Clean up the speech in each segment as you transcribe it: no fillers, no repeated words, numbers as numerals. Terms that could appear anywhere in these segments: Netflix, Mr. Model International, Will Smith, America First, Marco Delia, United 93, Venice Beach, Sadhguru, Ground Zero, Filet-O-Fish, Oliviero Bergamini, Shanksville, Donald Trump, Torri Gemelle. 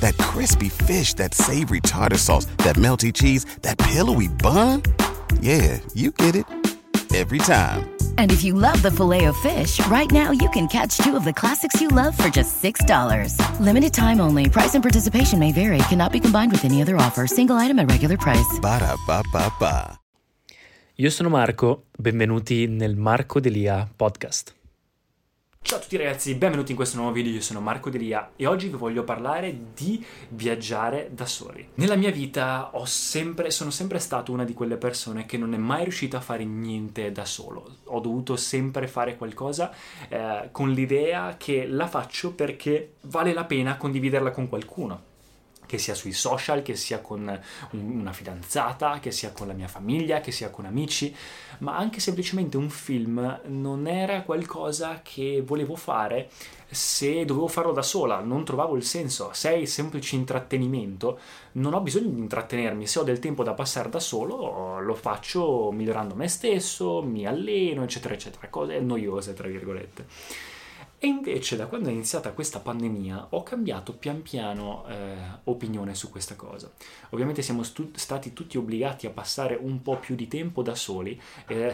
That crispy fish, that savory tartar sauce, that melty cheese, that pillowy bun. Yeah, you get it. Every time. And if you love the Filet-O-Fish, right now you can catch 2 of the classics you love for just $6. Limited time only. Price and participation may vary. Cannot be combined with any other offer. Single item at regular price. Ba-da-ba-ba-ba. Io sono Marco, benvenuti nel Marco Delia podcast. Ciao a tutti ragazzi, benvenuti in questo nuovo video, io sono Marco Delia e oggi vi voglio parlare di viaggiare da soli. Nella mia vita sono sempre stato una di quelle persone che non è mai riuscita a fare niente da solo. Ho dovuto sempre fare qualcosa con l'idea che la faccio perché vale la pena condividerla con qualcuno. Che sia sui social, che sia con una fidanzata, che sia con la mia famiglia, che sia con amici, ma anche semplicemente un film non era qualcosa che volevo fare se dovevo farlo da sola, non trovavo il senso. Se è semplice intrattenimento, non ho bisogno di intrattenermi, se ho del tempo da passare da solo lo faccio migliorando me stesso, mi alleno, eccetera, eccetera, cose noiose, tra virgolette. E invece da quando è iniziata questa pandemia ho cambiato pian piano opinione su questa cosa. Ovviamente siamo stati tutti obbligati a passare un po' più di tempo da soli,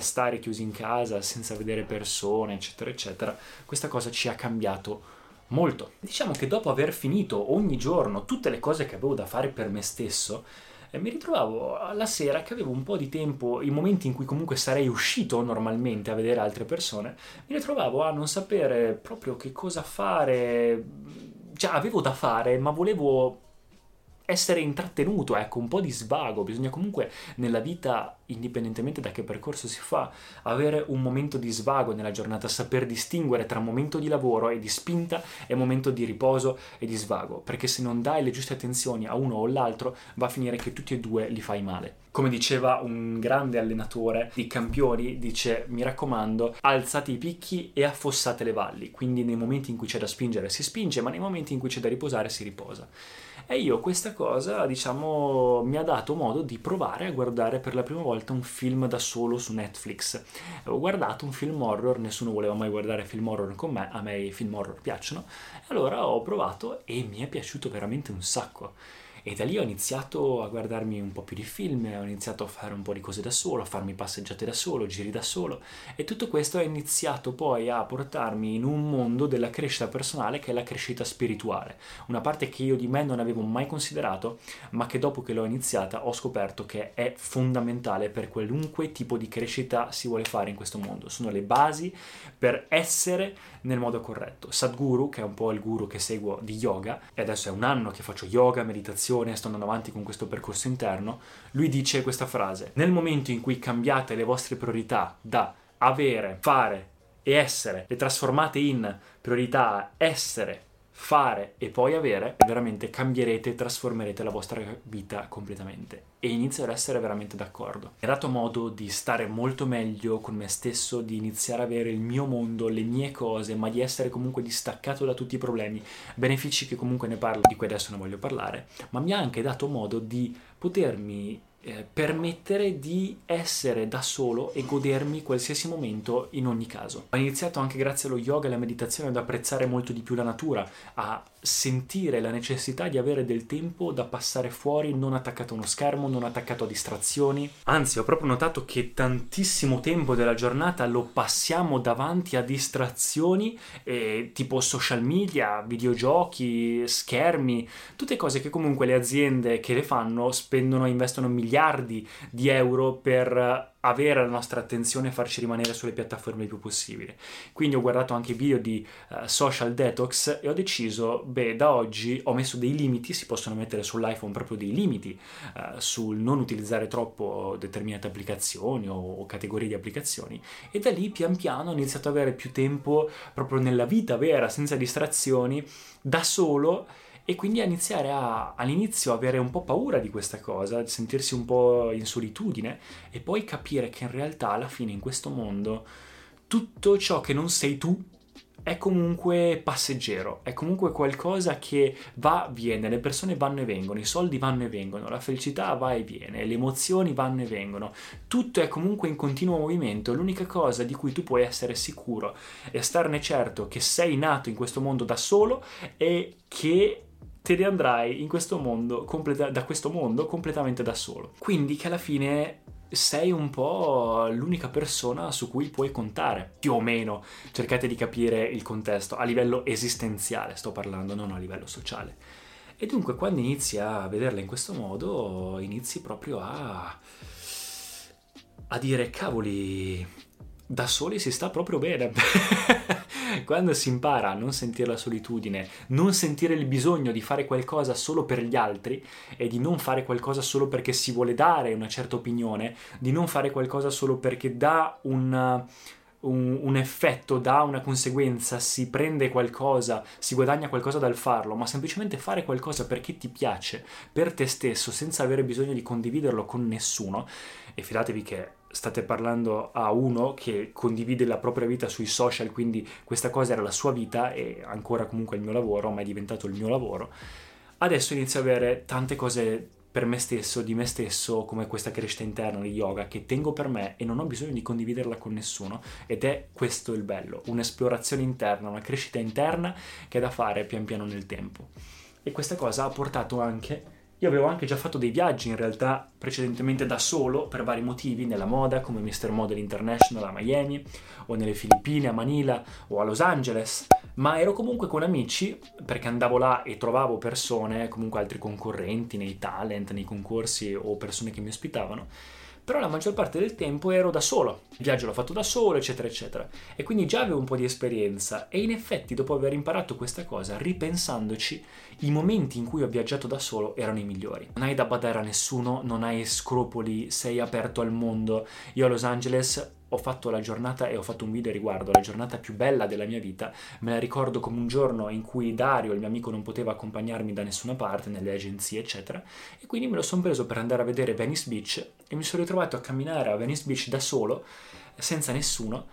stare chiusi in casa senza vedere persone, eccetera, eccetera. Questa cosa ci ha cambiato molto. Diciamo che dopo aver finito ogni giorno tutte le cose che avevo da fare per me stesso, mi ritrovavo alla sera che avevo un po' di tempo, i momenti in cui comunque sarei uscito normalmente a vedere altre persone, mi ritrovavo a non sapere proprio che cosa fare, cioè avevo da fare ma volevo essere intrattenuto, ecco, un po' di svago. Bisogna comunque nella vita, indipendentemente da che percorso si fa, avere un momento di svago nella giornata, saper distinguere tra momento di lavoro e di spinta e momento di riposo e di svago, perché se non dai le giuste attenzioni a uno o all'altro va a finire che tutti e due li fai male. Come diceva un grande allenatore di campioni, dice: mi raccomando, alzate i picchi e affossate le valli, quindi nei momenti in cui c'è da spingere si spinge, ma nei momenti in cui c'è da riposare si riposa. E io questa cosa, diciamo, mi ha dato modo di provare a guardare per la prima volta un film da solo su Netflix. Ho guardato un film horror, nessuno voleva mai guardare film horror con me, a me i film horror piacciono, allora ho provato e mi è piaciuto veramente un sacco. E da lì ho iniziato a guardarmi un po' più di film, ho iniziato a fare un po' di cose da solo, a farmi passeggiate da solo, giri da solo, e tutto questo è iniziato poi a portarmi in un mondo della crescita personale, che è la crescita spirituale, una parte che io di me non avevo mai considerato, ma che dopo che l'ho iniziata ho scoperto che è fondamentale per qualunque tipo di crescita si vuole fare in questo mondo. Sono le basi per essere nel modo corretto. Sadhguru, che è un po' il guru che seguo di yoga, e adesso è un anno che faccio yoga, meditazione, sto andando avanti con questo percorso interno, lui dice questa frase: nel momento in cui cambiate le vostre priorità da avere, fare e essere, le trasformate in priorità essere, fare e poi avere, veramente cambierete e trasformerete la vostra vita completamente. E inizio ad essere veramente d'accordo. Mi ha dato modo di stare molto meglio con me stesso, di iniziare a avere il mio mondo, le mie cose, ma di essere comunque distaccato da tutti i problemi, benefici che comunque ne parlo, di cui adesso non voglio parlare, ma mi ha anche dato modo di potermi permettere di essere da solo e godermi qualsiasi momento in ogni caso. Ho iniziato anche grazie allo yoga e alla meditazione ad apprezzare molto di più la natura, a sentire la necessità di avere del tempo da passare fuori, non attaccato a uno schermo, non attaccato a distrazioni. Anzi, ho proprio notato che tantissimo tempo della giornata lo passiamo davanti a distrazioni tipo social media, videogiochi, schermi, tutte cose che comunque le aziende che le fanno spendono e investono miliardi di euro per avere la nostra attenzione e farci rimanere sulle piattaforme il più possibile. Quindi ho guardato anche video di social detox e ho deciso, da oggi ho messo dei limiti, si possono mettere sull'iPhone proprio dei limiti sul non utilizzare troppo determinate applicazioni o categorie di applicazioni, e da lì pian piano ho iniziato ad avere più tempo proprio nella vita vera, senza distrazioni, da solo. E quindi iniziare all'inizio avere un po' paura di questa cosa, sentirsi un po' in solitudine, e poi capire che in realtà alla fine in questo mondo tutto ciò che non sei tu è comunque passeggero, è comunque qualcosa che va, viene, le persone vanno e vengono, i soldi vanno e vengono, la felicità va e viene, le emozioni vanno e vengono, tutto è comunque in continuo movimento. L'unica cosa di cui tu puoi essere sicuro e starne certo che sei nato in questo mondo da solo e che te ne andrai in questo mondo da questo mondo completamente da solo. Quindi che alla fine sei un po' l'unica persona su cui puoi contare, più o meno. Cercate di capire il contesto, a livello esistenziale sto parlando, non a livello sociale. E dunque quando inizi a vederla in questo modo, inizi proprio a dire, cavoli, da soli si sta proprio bene. Quando si impara a non sentire la solitudine, non sentire il bisogno di fare qualcosa solo per gli altri e di non fare qualcosa solo perché si vuole dare una certa opinione, di non fare qualcosa solo perché dà un effetto, dà una conseguenza, si prende qualcosa, si guadagna qualcosa dal farlo, ma semplicemente fare qualcosa perché ti piace, per te stesso, senza avere bisogno di condividerlo con nessuno. E fidatevi che state parlando a uno che condivide la propria vita sui social, quindi questa cosa era la sua vita e ancora comunque il mio lavoro, ma è diventato il mio lavoro. Adesso inizio ad avere tante cose per me stesso, di me stesso, come questa crescita interna di yoga che tengo per me e non ho bisogno di condividerla con nessuno, ed è questo il bello, un'esplorazione interna, una crescita interna che è da fare pian piano nel tempo. E questa cosa ha portato anche... Io avevo anche già fatto dei viaggi in realtà precedentemente da solo per vari motivi, nella moda come Mr. Model International a Miami, o nelle Filippine a Manila o a Los Angeles, ma ero comunque con amici perché andavo là e trovavo persone, comunque altri concorrenti nei talent, nei concorsi o persone che mi ospitavano. Però la maggior parte del tempo ero da solo, il viaggio l'ho fatto da solo, eccetera eccetera, e quindi già avevo un po' di esperienza. E in effetti dopo aver imparato questa cosa, ripensandoci, i momenti in cui ho viaggiato da solo erano i migliori. Non hai da badare a nessuno, non hai scrupoli, sei aperto al mondo. Io a Los Angeles ho fatto la giornata, e ho fatto un video a riguardo, la giornata più bella della mia vita. Me la ricordo come un giorno in cui Dario, il mio amico, non poteva accompagnarmi da nessuna parte, nelle agenzie eccetera, e quindi me lo sono preso per andare a vedere Venice Beach, e mi sono ritrovato a camminare a Venice Beach da solo, senza nessuno,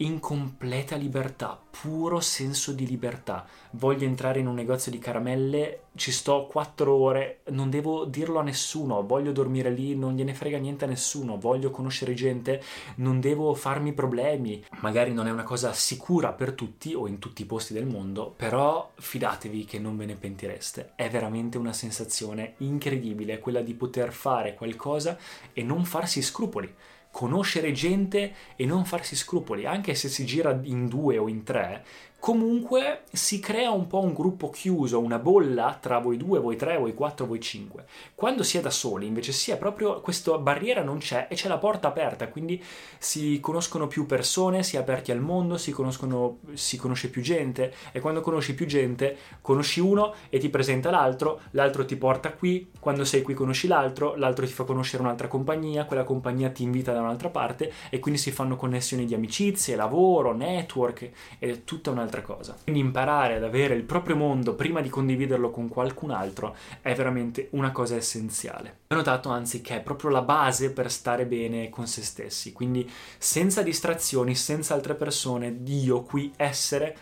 in completa libertà, puro senso di libertà. Voglio entrare in un negozio di caramelle, ci sto 4 ore, non devo dirlo a nessuno, voglio dormire lì, non gliene frega niente a nessuno, voglio conoscere gente, non devo farmi problemi. Magari non è una cosa sicura per tutti o in tutti i posti del mondo, però fidatevi che non ve ne pentireste. È veramente una sensazione incredibile quella di poter fare qualcosa e non farsi scrupoli. Conoscere gente e non farsi scrupoli, anche se si gira in 2 o in 3, comunque si crea un po' un gruppo chiuso, una bolla tra voi 2, voi 3, voi 4, voi 5. Quando si è da soli invece si è proprio, questa barriera non c'è e c'è la porta aperta, quindi si conoscono più persone, si è aperti al mondo, si conosce più gente, e quando conosci più gente conosci uno e ti presenta l'altro ti porta qui, quando sei qui conosci l'altro ti fa conoscere un'altra compagnia, quella compagnia ti invita da un'altra parte, e quindi si fanno connessioni di amicizie, lavoro, network, ed è tutta un'altra cosa. Quindi imparare ad avere il proprio mondo prima di condividerlo con qualcun altro è veramente una cosa essenziale. Ho notato anzi che è proprio la base per stare bene con se stessi, quindi senza distrazioni, senza altre persone, io qui essere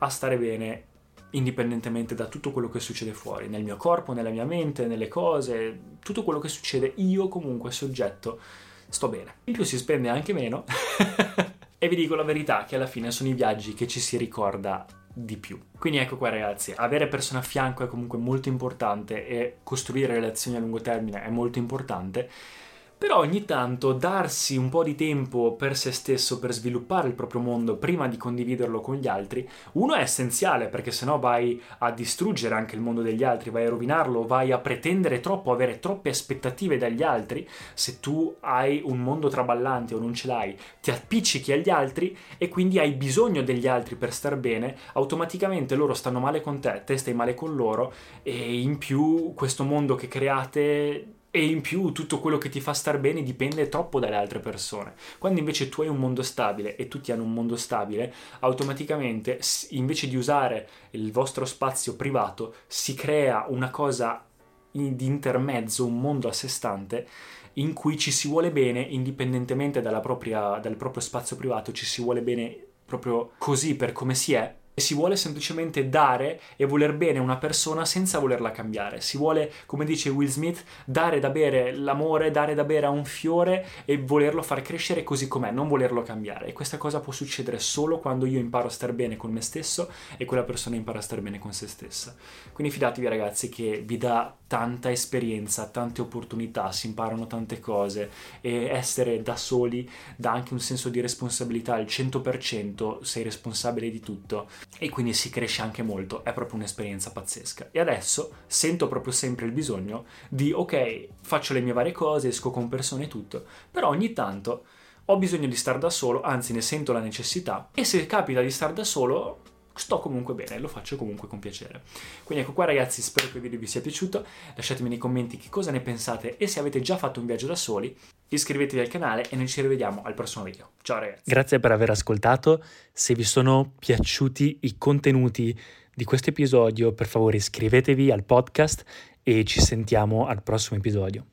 a stare bene indipendentemente da tutto quello che succede fuori, nel mio corpo, nella mia mente, nelle cose, tutto quello che succede, io comunque soggetto sto bene. In più si spende anche meno e vi dico la verità che alla fine sono i viaggi che ci si ricorda di più. Quindi ecco qua ragazzi, avere persone a fianco è comunque molto importante e costruire relazioni a lungo termine è molto importante, Però ogni tanto darsi un po' di tempo per se stesso, per sviluppare il proprio mondo prima di condividerlo con gli altri, uno è essenziale, perché sennò vai a distruggere anche il mondo degli altri, vai a rovinarlo, vai a pretendere troppo, avere troppe aspettative dagli altri. Se tu hai un mondo traballante o non ce l'hai, ti appiccichi agli altri e quindi hai bisogno degli altri per star bene, automaticamente loro stanno male con te, te stai male con loro, e in più questo mondo che create... E in più tutto quello che ti fa star bene dipende troppo dalle altre persone. Quando invece tu hai un mondo stabile e tutti hanno un mondo stabile, automaticamente invece di usare il vostro spazio privato si crea una cosa di intermezzo, un mondo a sé stante in cui ci si vuole bene indipendentemente dal proprio spazio privato, ci si vuole bene proprio così per come si è. Si vuole semplicemente dare e voler bene una persona senza volerla cambiare. Si vuole, come dice Will Smith, dare da bere l'amore, dare da bere a un fiore e volerlo far crescere così com'è, non volerlo cambiare. E questa cosa può succedere solo quando io imparo a star bene con me stesso e quella persona impara a star bene con se stessa. Quindi fidatevi, ragazzi, che vi dà tanta esperienza, tante opportunità, si imparano tante cose, e essere da soli dà anche un senso di responsabilità al 100%, sei responsabile di tutto. E quindi si cresce anche molto, è proprio un'esperienza pazzesca. E adesso sento proprio sempre il bisogno di, ok, faccio le mie varie cose, esco con persone e tutto, però ogni tanto ho bisogno di star da solo, anzi ne sento la necessità, e se capita di star da solo sto comunque bene, lo faccio comunque con piacere. Quindi ecco qua, ragazzi, spero che il video vi sia piaciuto, lasciatemi nei commenti che cosa ne pensate e se avete già fatto un viaggio da soli. Iscrivetevi al canale e noi ci rivediamo al prossimo video. Ciao ragazzi. Grazie per aver ascoltato. Se vi sono piaciuti i contenuti di questo episodio, per favore iscrivetevi al podcast e ci sentiamo al prossimo episodio.